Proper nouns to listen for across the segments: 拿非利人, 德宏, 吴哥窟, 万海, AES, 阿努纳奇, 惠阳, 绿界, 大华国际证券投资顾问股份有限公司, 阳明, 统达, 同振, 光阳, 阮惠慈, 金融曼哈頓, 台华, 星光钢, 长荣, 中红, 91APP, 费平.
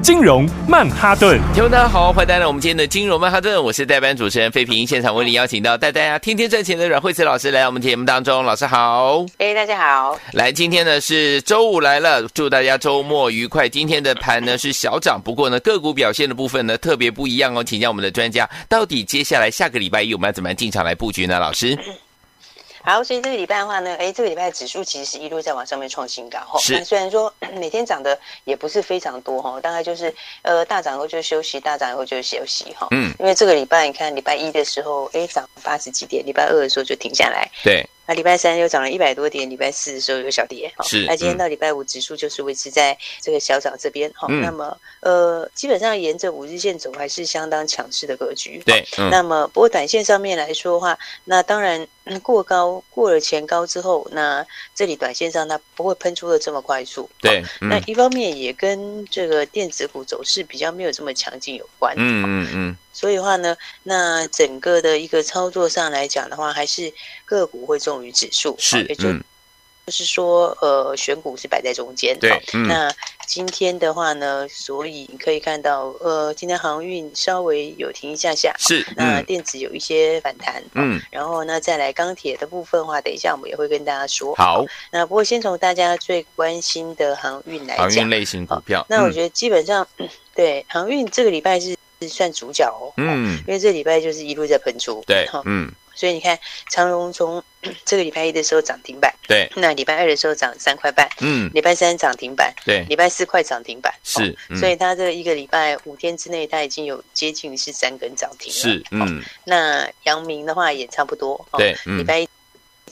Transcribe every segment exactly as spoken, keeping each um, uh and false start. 金融曼哈顿，听众大家好，欢迎来到我们今天的金融曼哈顿，我是代班主持人费平，现场为你邀请到带大家天天赚钱的阮惠慈老师来到我们节目当中，老师好。哎，大家好。来，今天呢是周五来了，祝大家周末愉快。今天的盘呢是小涨，不过呢个股表现的部分呢特别不一样哦，请教我们的专家，到底接下来下个礼拜一我们要怎么样进场来布局呢？老师。好，所以这个礼拜的话呢，哎，这个礼拜的指数其实是一路在往上面创新高哈。那虽然说每天涨的也不是非常多哈，大概就是呃大涨后就休息，大涨后就休息哈。嗯，因为这个礼拜你看，礼拜一的时候，哎，涨八十几点，礼拜二的时候就停下来。对。那礼拜三又涨了一百多点，礼拜四的时候有小跌。是。那、嗯啊、今天到礼拜五指数就是维持在这个小涨这边哈、嗯。那么呃，基本上沿着五日线走还是相当强势的格局。对。嗯、那么不过短线上面来说的话，那当然。过高过了前高之后，那这里短线上它不会喷出的这么快速。对、嗯啊，那一方面也跟这个电子股走势比较没有这么强劲有关。嗯嗯嗯。所以的话呢，那整个的一个操作上来讲的话，还是个股会重于指数。是，也就、嗯、就是说，呃，选股是摆在中间。对、嗯啊，那今天的话呢，所以你可以看到，呃，今天航运稍微有停一下下，是，那、嗯呃、电子有一些反弹，嗯，然后呢，再来钢铁的部分的话，等一下我们也会跟大家说。好，那不过先从大家最关心的航运来讲，航运类型股票，那我觉得基本上，嗯、对航运这个礼拜是算主角哦，嗯，因为这礼拜就是一路在喷出，对，嗯。所以你看，长荣从这个礼拜一的时候涨停板，对，那礼拜二的时候涨三块半，嗯，礼拜三涨停板，对，礼拜四快涨停板，是，嗯哦、所以它这一个礼拜五天之内，它已经有接近是三根涨停了，是，嗯，哦、那阳明的话也差不多，哦、对，嗯、礼拜一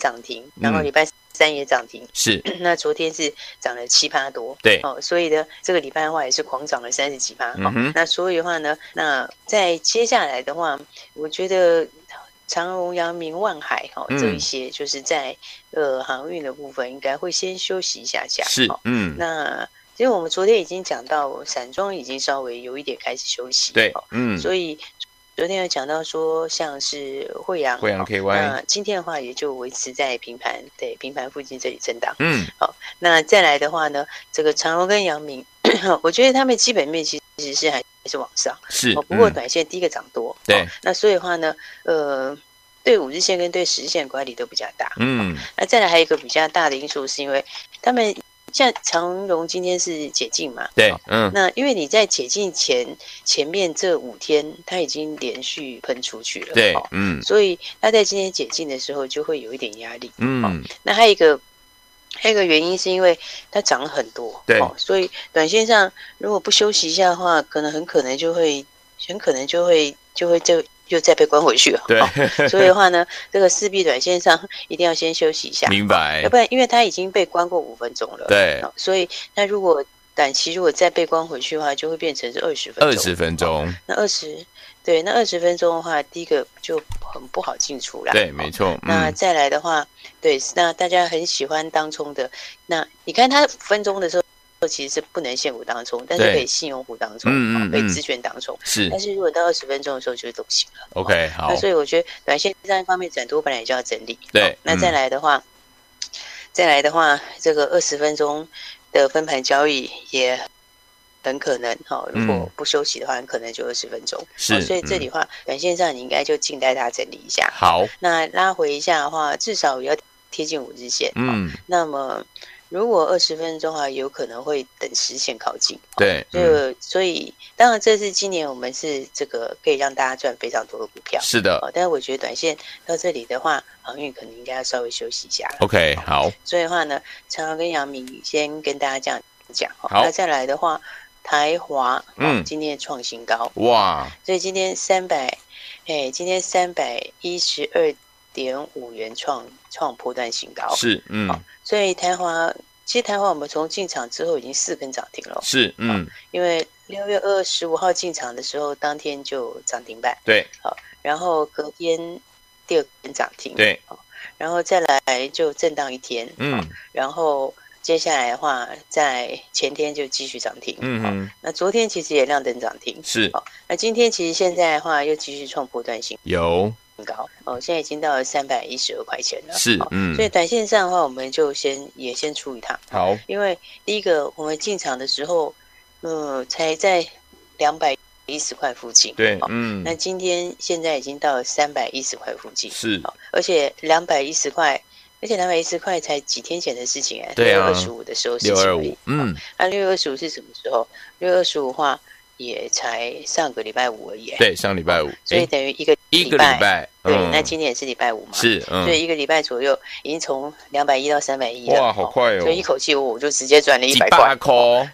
涨停，然后礼拜三也涨停，是，那昨天是涨了七趴多，对，哦，所以呢，这个礼拜的话也是狂涨了三十几趴，嗯、哦，那所以的话呢，那在接下来的话，我觉得。长荣、阳明、万海哈、哦嗯，这一些就是在呃航运的部分，应该会先休息一下下。是，嗯。哦、那其实我们昨天已经讲到，散装已经稍微有一点开始休息。对，嗯。哦、所以昨天有讲到说，像是惠阳、惠阳 K Y，、哦、那今天的话也就维持在平盘，对，平盘附近这里震荡。嗯。好、哦，那再来的话呢，这个长荣跟阳明，我觉得他们基本面其实是还。还是往上，是、嗯哦、不过短线第一个涨多，对、哦，那所以的话呢，呃，对五日线跟对十日线管理都比较大，嗯、哦，那再来还有一个比较大的因素是因为他们像长荣今天是解禁嘛，对，嗯，哦、那因为你在解禁前前面这五天，它已经连续喷出去了，对，哦、嗯，所以它在今天解禁的时候就会有一点压力，嗯，哦、那还有一个。还有一个原因是因为它涨了很多，对、哦，所以短线上如果不休息一下的话，可能很可能就会，很可能就会就会就又再被关回去了。对、哦，所以的话呢，这个势必短线上一定要先休息一下，明白？要不然因为它已经被关过五分钟了，对，哦、所以那如果短期如果再被关回去的话，就会变成是二十分钟，二十分钟，哦、那二十。对，那二十分钟的话，第一个就很不好进出啦。对，没错、嗯。那再来的话，对，那大家很喜欢当冲的。那你看它五分钟的时候，其实是不能现股当冲，但是可以信用股当冲、哦，可以自选当冲。是。但是如果到二十分钟的时候，就都行了。OK，、哦、好。那所以我觉得短线这一方面整多本来就要整理。对。哦、那再来的话、嗯，再来的话，这个二十分钟的分盘交易也。很可能哈、哦，如果不休息的话，很可能就二十分钟。是、哦，所以这里的话，短线上你应该就静待它整理一下。好，那拉回一下的话，至少也要贴近五日线。嗯，哦、那么如果二十分钟的话，有可能会等十线靠近。对，哦嗯、所以当然这是今年我们是这个可以让大家赚非常多的股票。是的，哦、但是我觉得短线到这里的话，航运可能应该要稍微休息一下。OK， 好。哦、所以的话呢，长荣跟阳明先跟大家这样讲。好，那再来的话。台华，嗯，今天创新高哇！所以今天三百，哎，今天三百一十二点五元创创波段新高，是，嗯，哦、所以台华，其实台华我们从进场之后已经四根涨停了，是，嗯，哦、因为六月二十五号进场的时候，当天就涨停板，对，好、哦，然后隔天第二天涨停，对，然后再来就震荡一天，嗯，然后接下来的话在前天就继续涨停，嗯嗯，那昨天其实也亮灯涨停，是，那今天其实现在的话又继续创波段新高，有很高哦，现在已经到了三百一十二块钱了，是，嗯，所以短线上的话我们就先也先出一趟，好，因为第一个我们进场的时候呃才在两百一十块附近，对，嗯、哦，那今天现在已经到了三百一十块附近，是，哦、而且两百一十块，而且两百一十块才几天前的事情哎、欸，六月二十五的时候事情，六二五，嗯，那六月二十五是什么时候？六月二十五的话也才上个礼拜五而已、欸，对，上礼拜五，所以等于一个一个礼拜，对、嗯，那今天也是礼拜五嘛，是，嗯、所以一个礼拜左右已经从两百一到三百一了，哇，好快哦！哦所以一口气我就直接赚了一百块，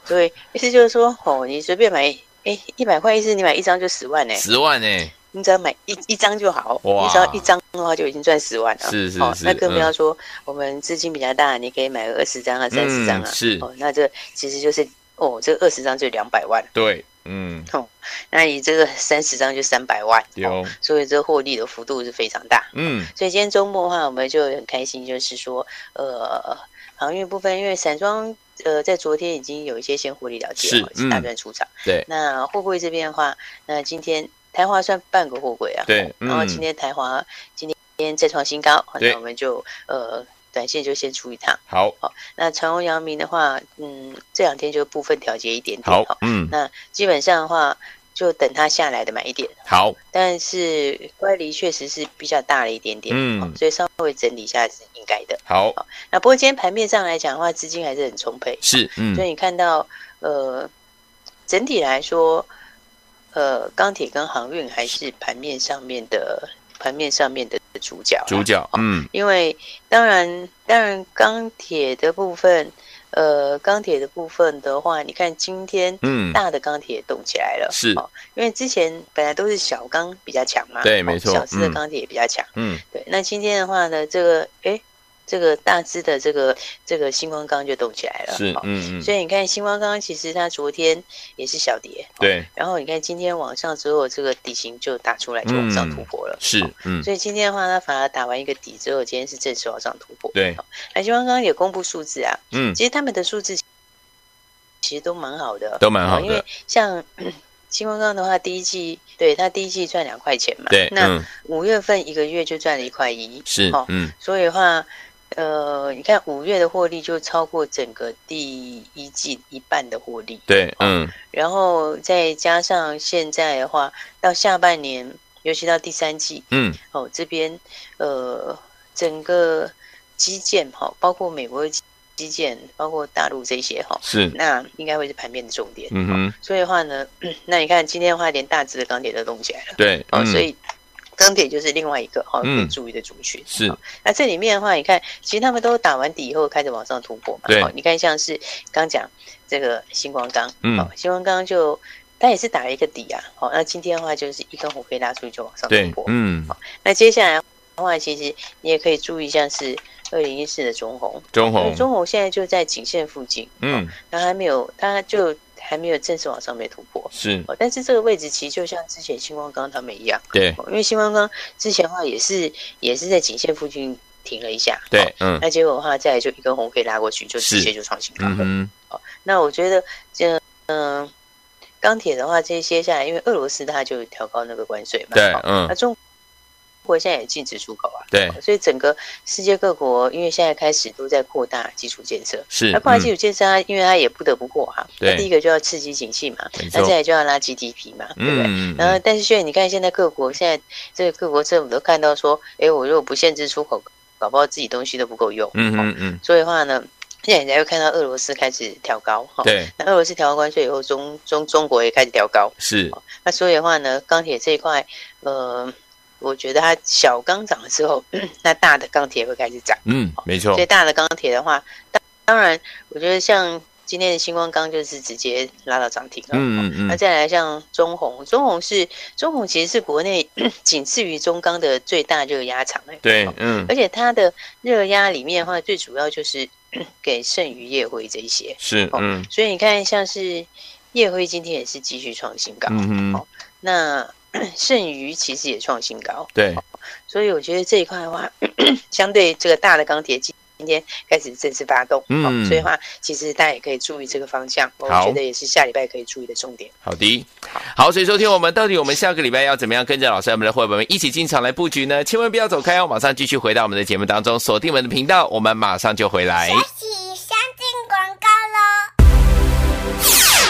所以意思就是说，哦，你随便买。哎，一百块意思你买一张就十万哎、欸，十万哎、欸，你只要买一一张就好，你只要一张的话就已经赚十万了，是是是，哦、那更不要说、嗯、我们资金比较大，你可以买二十张啊、三十张啊，嗯、是、哦，那这其实就是哦，这二十张就两百万，对，嗯，哦、那你这个三十张就三百万，有、哦，所以这获利的幅度是非常大，嗯，所以今天周末的话，我们就很开心，就是说，呃，航运部分因为散装。呃，在昨天已经有一些先获利了结，是、嗯、大赚出场。对，那货柜这边的话，那今天台华算半个货柜啊。对，嗯、然后今天台华今天再创新高，那我们就呃短线就先出一趟。好，好，那长荣、阳明的话，嗯，这两天就部分调节一点点。好，嗯，那基本上的话。就等它下来的买一点，好，但是乖离确实是比较大了一点点，嗯，哦、所以稍微整理一下是应该的，好、哦。那不过今天盘面上来讲的话，资金还是很充沛，是，嗯，所以你看到呃，整体来说，呃，钢铁跟航运还是盘面上面的盘面上面的主角，主角，嗯，哦、因为当然当然钢铁的部分。呃，钢铁的部分的话，你看今天，嗯，大的钢铁动起来了，是、哦，因为之前本来都是小钢比较强嘛，对，没错，哦、小只的钢铁也比较强，嗯，对。那今天的话呢，这个，哎，这个大只的这个这个星光钢就动起来了，是，嗯嗯、哦。所以你看星光钢其实它昨天也是小跌，对、哦。然后你看今天往上之后，这个底型就打出来，就往上突破了，嗯、是，嗯、哦。所以今天的话，它反而打完一个底之后，今天是正式往上突破。对，那星光刚刚有公布数字啊，嗯，其实他们的数字其实都蛮好的，都蛮好的，因为像星光刚的话，第一季对他第一季赚两块钱嘛，对，那五月份一个月就赚了一块一，是，哦、嗯，所以的话，呃，你看五月的获利就超过整个第一季一半的获利，对，嗯、哦，然后再加上现在的话，到下半年，尤其到第三季，嗯，哦，这边呃，整个。基建包括美国基建，包括大陆这些是，那应该会是盘面的重点。嗯哼，所以的话呢，那你看今天的话，连大只的钢铁都动起来了。对，嗯、所以钢铁就是另外一个哈可以注意的族群。是，那这里面的话，你看，其实他们都打完底以后开始往上突破嘛。对，你看像是刚讲这个星光钢，嗯，星光钢就。它也是打了一个底啊。好，那今天的话就是一根红 K 拉出去就往上突破。嗯，那接下来的话，其实你也可以注意像是。二零一四的中红，中红，中红现在就在颈线附近，嗯，那、哦、还没有，它就还没有正式往上面突破，是、哦，但是这个位置其实就像之前星光钢他们一样，对，哦、因为星光钢之前的话也是也是在颈线附近停了一下，对，哦、嗯，那结果的话再就一根红可以拉过去，就直接就创新高了，嗯、哦，那我觉得这嗯。呃钢铁的话，这些下来，因为俄罗斯它就调高那个关税嘛，对，嗯，那中。国现在也禁止出口啊，对、哦，所以整个世界各国因为现在开始都在扩大基础建设，是，那扩大基础建设它、嗯、因为它也不得不扩哈、啊，那第一个就要刺激景气嘛，那再来就要拉 G D P 嘛，嗯、对不对？然后但是现在你看现在各国现在这个各国政府都看到说，哎，我如果不限制出口，搞不好自己东西都不够用，嗯嗯嗯、哦，所以的话呢。现在人家又看到俄罗斯开始调高，对，那俄罗斯调高关税以后，中中中国也开始调高，是、哦。那所以的话呢，钢铁这一块，呃，我觉得它小钢涨了之后，那大的钢铁会开始涨，嗯，没错。所以大的钢铁的话，当然，我觉得像今天的星光钢就是直接拉到涨停了，嗯嗯嗯。那再来像中红，中红是中红其实是国内仅次于中钢的最大热压厂，对，嗯，而且它的热压里面的话，最主要就是。给剩余业辉这一些是、嗯哦，所以你看像是业辉今天也是继续创新高，嗯、哦，那剩余其实也创新高。对，所以我觉得这一块的话，相对这个大的钢铁今天开始正式发动，嗯，所以的话其实大家也可以注意这个方向，我觉得也是下礼拜可以注意的重点。好的，好，所以收听我们到底我们下个礼拜要怎么样跟着老师我们的伙伴们一起进场来布局呢？千万不要走开哦，马上继续回到我们的节目当中，锁定我们的频道，我们马上就回来。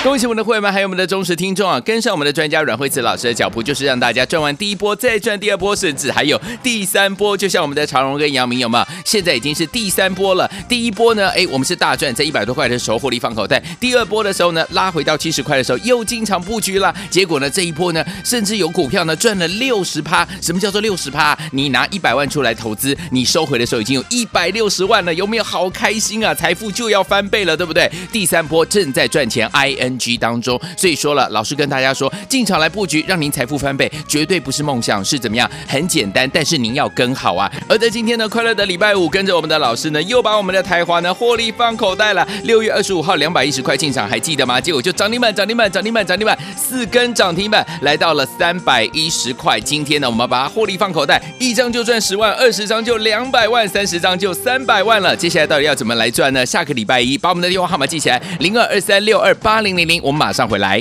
恭喜我们的会员还有我们的忠实听众啊！跟上我们的专家阮慧慈老师的脚步，就是让大家赚完第一波，再赚第二波，甚至还有第三波。就像我们的长荣跟阳明，有没有？现在已经是第三波了。第一波呢，哎，我们是大赚，在一百多块的时候获利放口袋。第二波的时候呢，拉回到七十块的时候又进场布局了。结果呢，这一波呢，甚至有股票呢赚了六十趴。什么叫做六十趴？你拿一百万出来投资，你收回的时候已经有一百六十万了，有没有？好开心啊！财富就要翻倍了，对不对？第三波正在赚钱 ，I N。当中，所以说了，老师跟大家说，进场来布局，让您财富翻倍，绝对不是梦想，是怎么样？很简单，但是您要跟好啊。而在今天呢，快乐的礼拜五，跟着我们的老师呢，又把我们的台华呢获利放口袋了。六月二十五号两百一十块进场，还记得吗？结果就涨停板，涨停板，涨停板，涨停板，四根涨停板，来到了三百一十块。今天呢，我们把它获利放口袋，一张就赚十万，二十张就两百万，三十张就三百万了。接下来到底要怎么来赚呢？下个礼拜一，把我们的电话号码记起来，零二二三六二八零零。我们马上回来。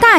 大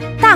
大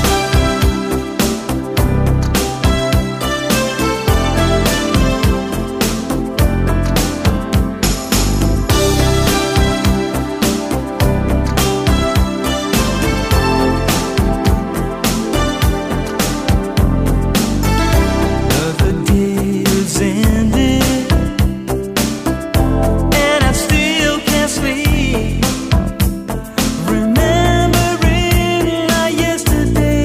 Today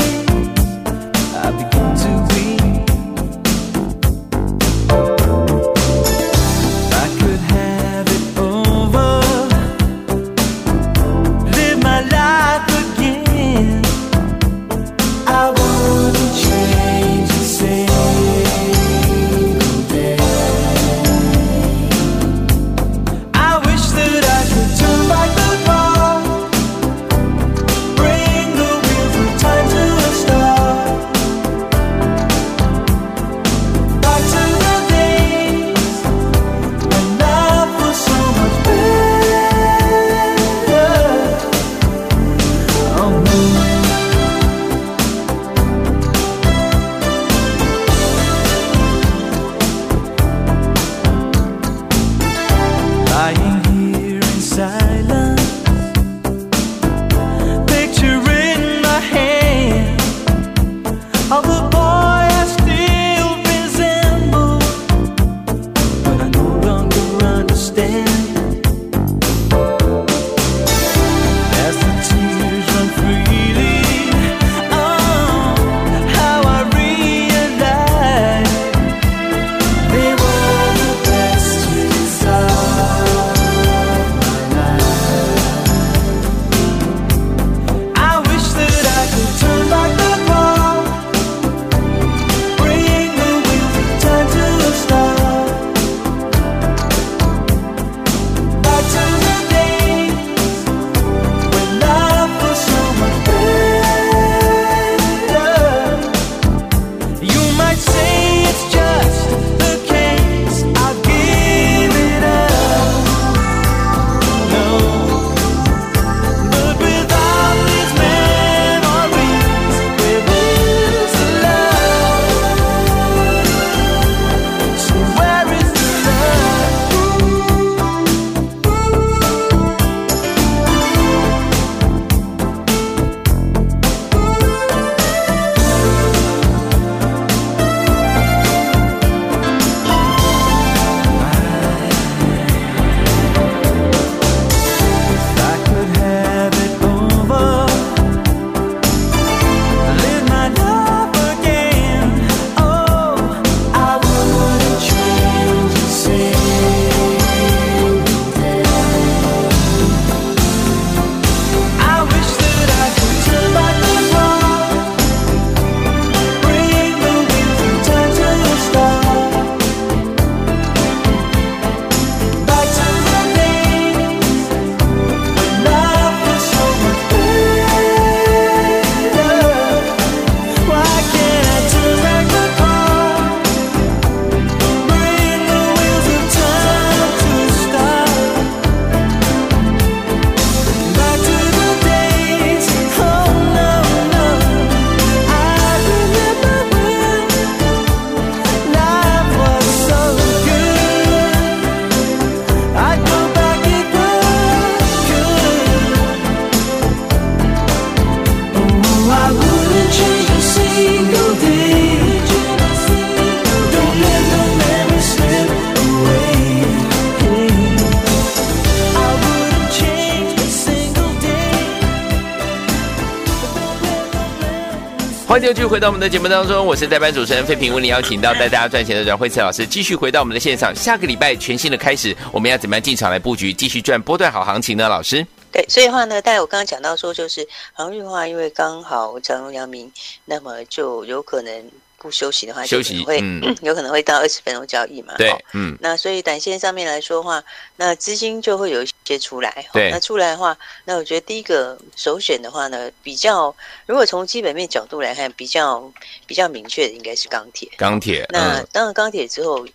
欢迎继续回到我们的节目当中，我是代班主持人费平，为您邀请到带大家赚钱的阮慧慈老师继续回到我们的现场。下个礼拜全新的开始，我们要怎么样进场来布局继续赚波段好行情呢？老师对，所以的话呢，大家我刚刚讲到说，就是航运的话，因为刚好长荣、阳明，那么就有可能不休息的话，休息会、嗯、有可能会到二十分钟交易嘛。对，嗯、哦。那所以短线上面来说的话，那资金就会有一些出来。对、哦。那出来的话，那我觉得第一个首选的话呢，比较如果从基本面角度来看，比较比较明确的应该是钢铁。钢铁。那、嗯、当然钢铁之后，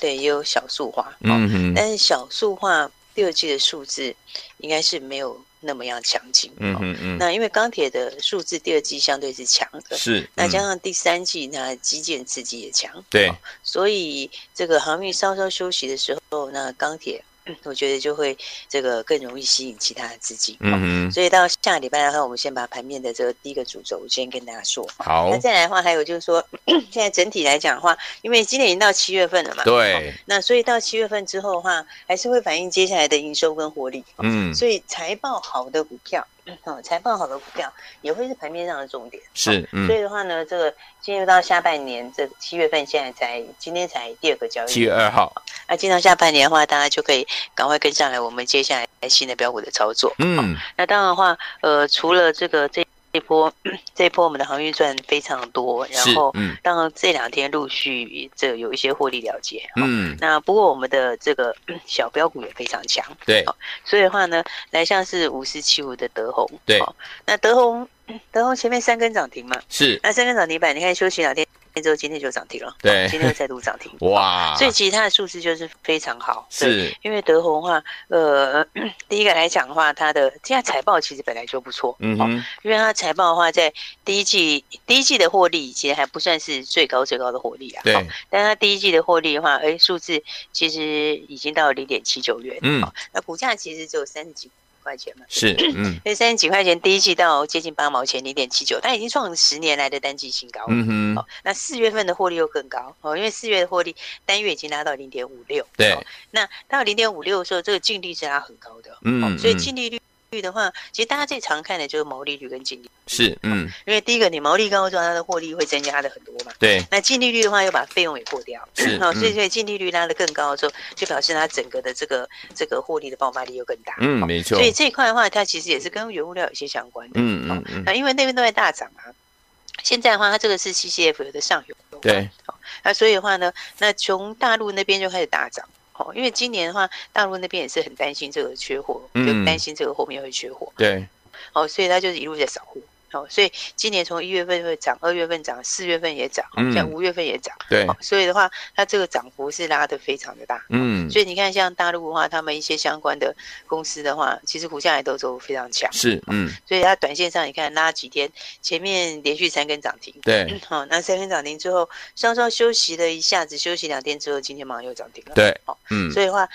对，也有小塑化。哦、嗯哼。但是小塑化第二季的数字应该是没有那么样强劲、嗯嗯嗯哦、那因为钢铁的数字第二季相对是强的，是、嗯、那加上第三季那基建刺激也强，对、哦，所以这个航运稍稍休息的时候，那钢铁我觉得就会这个更容易吸引其他的资金、嗯哦、所以到下礼拜的话，我们先把盘面的这个第一个主轴我先跟大家说好。那再来的话还有就是说现在整体来讲的话，因为今年已经到七月份了嘛，对、哦、那所以到七月份之后的话，还是会反映接下来的营收跟活力、哦、嗯，所以财报好的股票哦，财报好的股票也会是盘面上的重点，是、嗯哦，所以的话呢，这个进入到下半年，这七月份现在才今天才第二个交易，七月二号。那、啊、进到下半年的话，大家就可以赶快跟上来我们接下来新的标股的操作。嗯，哦、那当然的话，呃，除了这个这一波，这一波我们的航运赚非常多，然后、嗯、当然这两天陆续这有一些获利了结。哦、嗯，那不过我们的这个小标股也非常强，对、哦，所以的话呢，来像是五四七五的德宏，对，哦、那德宏。德宏前面三根涨停嘛，是那三根涨停板，你看休息两天之后，今天就涨停了，对，今天又再度涨停，哇！所以其他的数字就是非常好，是，因为德宏的话，呃，第一个来讲的话，它的现在财报其实本来就不错，嗯哼，哦、因为它财报的话，在第一季第一季的获利其实还不算是最高最高的获利啊，对，哦、但它第一季的获利的话，哎，数字其实已经到零点七九元，嗯、哦，那股价其实只有三十几。块钱嘛，是，嗯，所以三十几块钱，第一季到接近八毛钱，零点七九，它已经创十年来的单季新高了。嗯哼，哦、那四月份的获利又更高哦，因为四月的获利单月已经拉到零点五六。对，哦、那到零点五六的时候，这个净利是拉很高的。嗯，哦、所以净利率率的话，其实大家最常看的就是毛利率跟净利率。是，嗯、哦，因为第一个你毛利高之后，它的获利会增加的很多嘛。对，那净利率的话，又把费用也破掉。是，哦、所以所以净利率拉得更高的时候，就表示它整个的这个这个获利的爆发力又更大。嗯，没错。所以这一块的话，它其实也是跟原物料有些相关的。嗯嗯嗯。那、哦、因为那边都在大涨啊，现在的话，它这个是 C C F 的上游。对。哦、那所以的话呢，那从大陆那边就开始大涨。因为今年的话，大陆那边也是很担心这个缺货，嗯、就担心这个后面会缺货。对，哦，所以他就是一路在扫货。哦，所以今年从一月份会涨，二月份涨，四月份也涨，嗯、像五月份也涨。对、哦，所以的话，它这个涨幅是拉得非常的大。嗯，所以你看，像大陆的话，他们一些相关的公司的话，其实股价也都走非常强。是，嗯、哦，所以它短线上你看拉几天，前面连续三根涨停。对，好、哦，那三根涨停之后，稍稍休息了一下子，休息两天之后，今天马上又涨停了。对，好、哦，嗯，所以的话。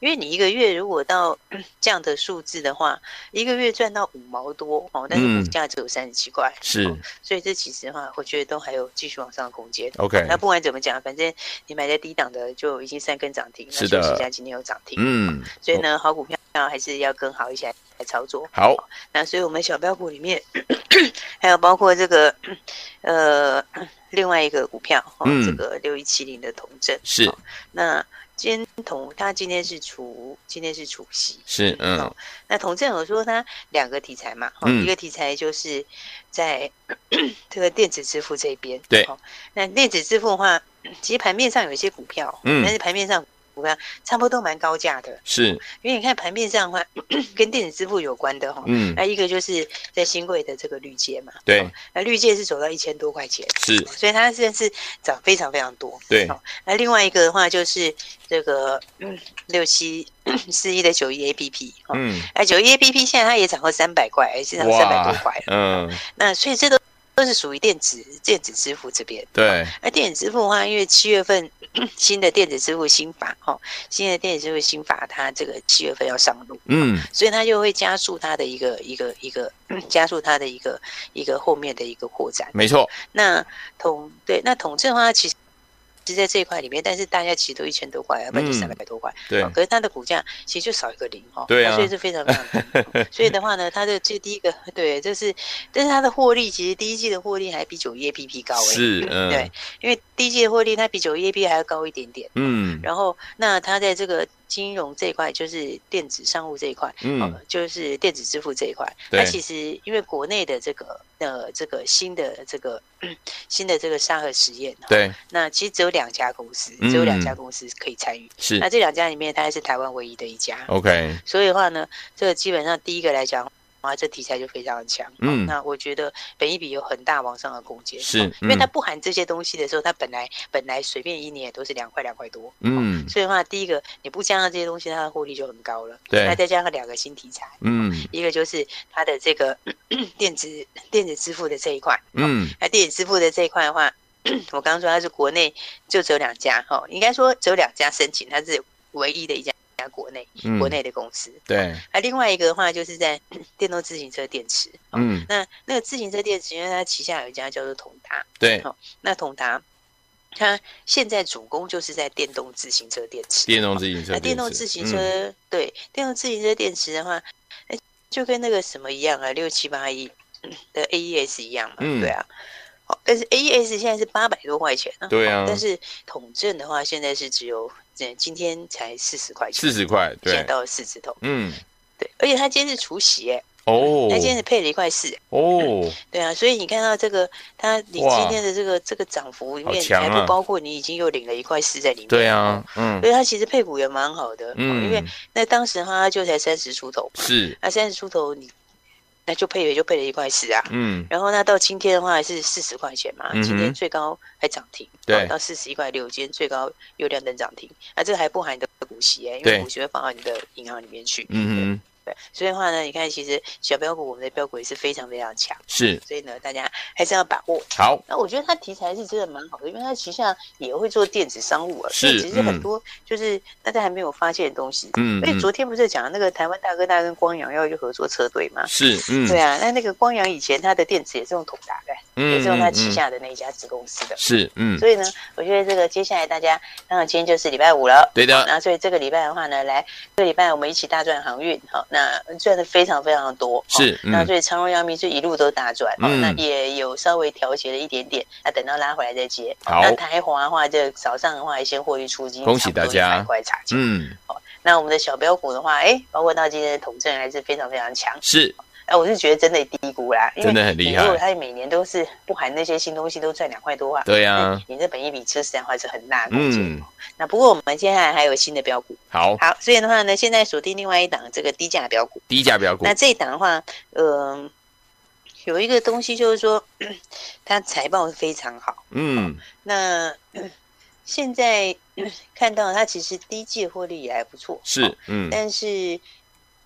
因为你一个月如果到这样的数字的话，一个月赚到五毛多哦，但是股价只有三十七块，是、哦，所以这其实的话，我觉得都还有继续往上的空间。OK，、哦、那不管怎么讲，反正你买在低档的就已经三根涨停，那休息一下，今天有涨停，嗯、哦，所以呢，好股票还是要跟好一些来操作。好、哦，那所以我们小标股里面还有包括这个呃另外一个股票，哦嗯、这个六一七零的同振是、哦、那。今天同他今天是除今天是除夕是嗯、哦，那同振有说他两个题材嘛，哦嗯、一个题材就是在这个电子支付这边对、哦，那电子支付的话，其实盘面上有一些股票，嗯，但是盘面上股票差不多都蛮高价的，是、哦，因为你看盘面上的话，跟电子支付有关的哈、哦，嗯，那一个就是在新贵的这个绿界嘛，对，哦、那绿界是走到一千多块钱，是，所以它真是涨非常非常多，对、哦，那另外一个的话就是。这个六七四一的九一 A P P， 嗯，哎，九一 A P P 现在它也涨到三百块，也是涨三百多块了，嗯，那所以这都都是属于电子电子支付这边，对，那、啊、电子支付的话，因为七月份新的电子支付新法，哈、哦，新的电子支付新法，它这个七月份要上路，嗯，所以它就会加速它的一个一个一个。一个加速它的一个一个后面的一个扩展，没错。那统对那统振的话，其实是在这一块里面，但是大家其实都一千多块，要不然就三百多块、嗯。对、哦，可是它的股价其实就少一个零哈、哦。对啊，所以是非常非常低、哦。所以的话呢，它的最第一个对，就是，但是它的获利其实第一季的获利还比九一 A P P 高、欸。是，嗯，对，因为第一季的获利它比九一 A P P 还要高一点点。嗯，然后那它在这个金融这一块，就是电子商务这一块，嗯、哦，就是电子支付这一块，它其实因为国内的这个呃这个新的这个新的这个沙盒实验，对、哦，那其实只有两家公司，只有两家公司可以参与、嗯，是，那这两家里面，它还是台湾唯一的一家 ，OK， 所以的话呢，这个基本上第一个来讲。啊，这题材就非常的强、嗯哦。那我觉得本益比有很大往上的空间，是、嗯，因为它不含这些东西的时候，它本来本来随便一年也都是两块两块多，嗯、哦，所以的话，第一个你不加上这些东西，它的获利就很高了。对，那再加上两个新题材，嗯，哦、一个就是它的这个咳咳电子电子支付的这一块，嗯，那、哦、电子支付的这一块的话，我刚刚说它是国内就只有两家，哈、哦，应该说只有两家申请，它是唯一的一家。国内国内的公司、嗯、对，那、啊、另外一个的话就是在电动自行车电池，嗯、哦，那那个自行车电池，因为它旗下有一家叫做统达，对，哦、那统达它现在主攻就是在电动自行车电池，电动自行车电池，哦、那电动自行车、嗯、对，电动自行车电池的话，欸、就跟那个什么一样啊，六七八亿的 A E S 一样嘛，嗯、对啊。但是 A E S 现在是八百多块钱、啊，对啊。但是统证的话，现在是只有，今天才四十块钱，四十块，对，现在到了四字头，嗯，对。而且他今天是除息、欸，哦，他今天是配了一块四，哦、嗯，对啊。所以你看到这个，他你今天的这个这个涨幅里面，还不包括你已经又领了一块四在里面，对啊，嗯。所以他其实配股也蛮好的，嗯，因为那当时的话，他就才三十出头，是，那三十出头你。那就配也就配了一块四啊，嗯，然后那到今天的话还是四十块钱嘛、嗯，今天最高还涨停，对，哦、到四十一块六，今天最高又亮灯涨停，啊，这个还不含你的股息哎、欸，因为股息会放到你的银行里面去，嗯嗯，对，所以的话呢，你看其实小标股我们的标股也是非常非常强，是，所以呢大家还是要把握好。那我觉得它题材是真的蛮好的，因为它旗下也会做电子商务啊，是，其实很多就是大家还没有发现的东西，嗯，而且昨天不是讲那个台湾大哥大跟光阳要去合作车队吗？是。嗯、对啊，那那个光阳以前它的电池也是用统达的、嗯，也是用它旗下的那一家子公司的。是，嗯。所以呢，我觉得这个接下来大家，当然今天就是礼拜五了，对的。那所以这个礼拜的话呢，来这个礼拜我们一起大赚航运，好、哦，那赚的非常非常的多，是。哦嗯、那所以长荣、阳明就一路都大赚、嗯哦，那也有稍微调节了一点点，那等到拉回来再接。好。那台华的话，就早上的话也先获利出金，恭喜大家，快快查清。嗯。好、哦，那我们的小标股的话，哎、欸，包括到今天的统证还是非常非常强。是。哎、啊，我是觉得真的低估啦，因为真的很厉害。如果他每年都是不含那些新东西都赚两块多啊，对啊，你这本益比吃实在话是很大的空间、嗯。那不过我们接下来还有新的标股，好，好，所以的话呢，现在锁定另外一档这个低价标股，低价标股。那这一档的话，呃，有一个东西就是说，它财报非常好，嗯，哦、那。嗯现在、嗯、看到它其实第一季获利也还不错，是，嗯，但是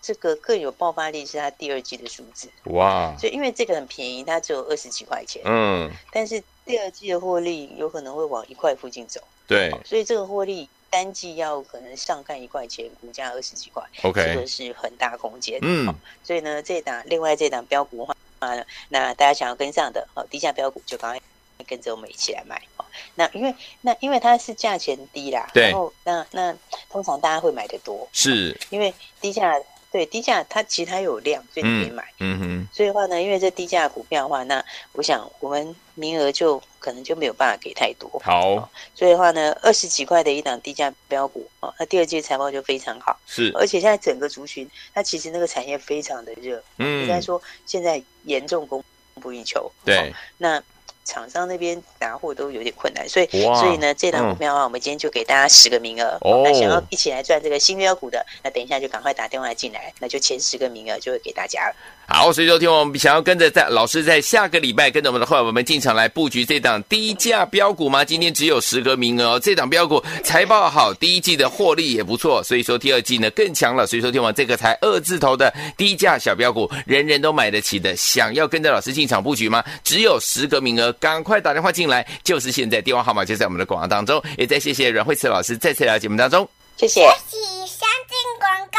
这个更有爆发力是它第二季的数字，哇，所以因为这个很便宜，它只有二十几块钱，嗯，但是第二季的获利有可能会往一块附近走，对，哦、所以这个获利单季要可能上看一块钱，股价二十几块 ，OK， 这个是很大空间，嗯、哦，所以呢，这档另外这档标股的话呢，那大家想要跟上的哦，低价标股就赶快。跟着我们一起来买、哦、那因为那因为它是价钱低啦，对，然后那那通常大家会买的多，是、哦、因为低价对低价它其实它有量，所以你可以买，嗯嗯，所以的话呢，因为这低价股票的话，那我想我们名额就可能就没有办法给太多，好、哦，所以的话呢，二十几块的一档低价标股哦，那第二季财报就非常好，是，而且现在整个族群，它其实那个产业非常的热，嗯，应该说现在严重供不应求，对，哦、那。厂商那边拿货都有点困难，所以所以呢，这档股票的话、嗯，我们今天就给大家十个名额。哦，那想要一起来赚这个新标股的，那等一下就赶快打电话进来，那就前十个名额就会给大家了。好，所以说听我们想要跟着在老师在下个礼拜跟着我们的伙伴们进场来布局这档低价标股吗？今天只有十个名额、哦，这档标股财报好，第一季的获利也不错，所以说第二季呢更强了。所以说听我们这个才二字头的低价小标股，人人都买得起的，想要跟着老师进场布局吗？只有十个名额，赶快打电话进来，就是现在，电话号码就在我们的广告当中。也再谢谢阮慧慈老师再次来节目当中，谢谢。恭喜相进广告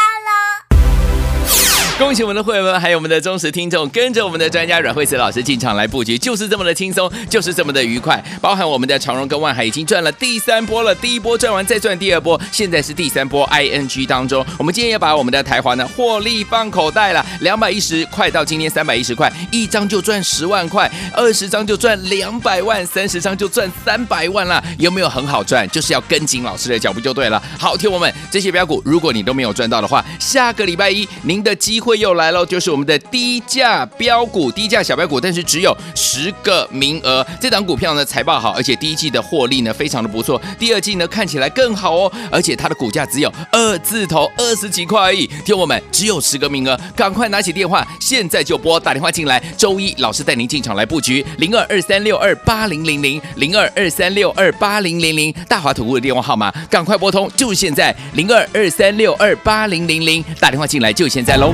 喽。恭喜我们的会员还有我们的忠实听众，跟着我们的专家阮慧慈老师进场来布局，就是这么的轻松，就是这么的愉快。包含我们的长荣跟万海已经赚了第三波了，第一波赚完再赚第二波，现在是第三波 I N G 当中。我们今天也把我们的台华呢获利放口袋了，两百一十块到今天三百一十块，一张就赚十万块，二十张就赚两百万，三十张就赚三百万了，有没有很好赚？就是要跟紧老师的脚步就对了。好，听我们这些标股，如果你都没有赚到的话，下个礼拜一您的机会。会又来了，就是我们的低价标股、低价小标股，但是只有十个名额。这档股票呢，财报好，而且第一季的获利呢非常的不错，第二季呢看起来更好哦，而且它的股价只有二字头，二十几块而已。听我们只有十个名额，赶快拿起电话，现在就拨打电话进来。周一老师带您进场来布局零二二三六二八零零零零二二三六二八零零零大华投顾的电话号码，赶快拨通，就现在零二二三六二八零零零打电话进来就现在喽。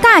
大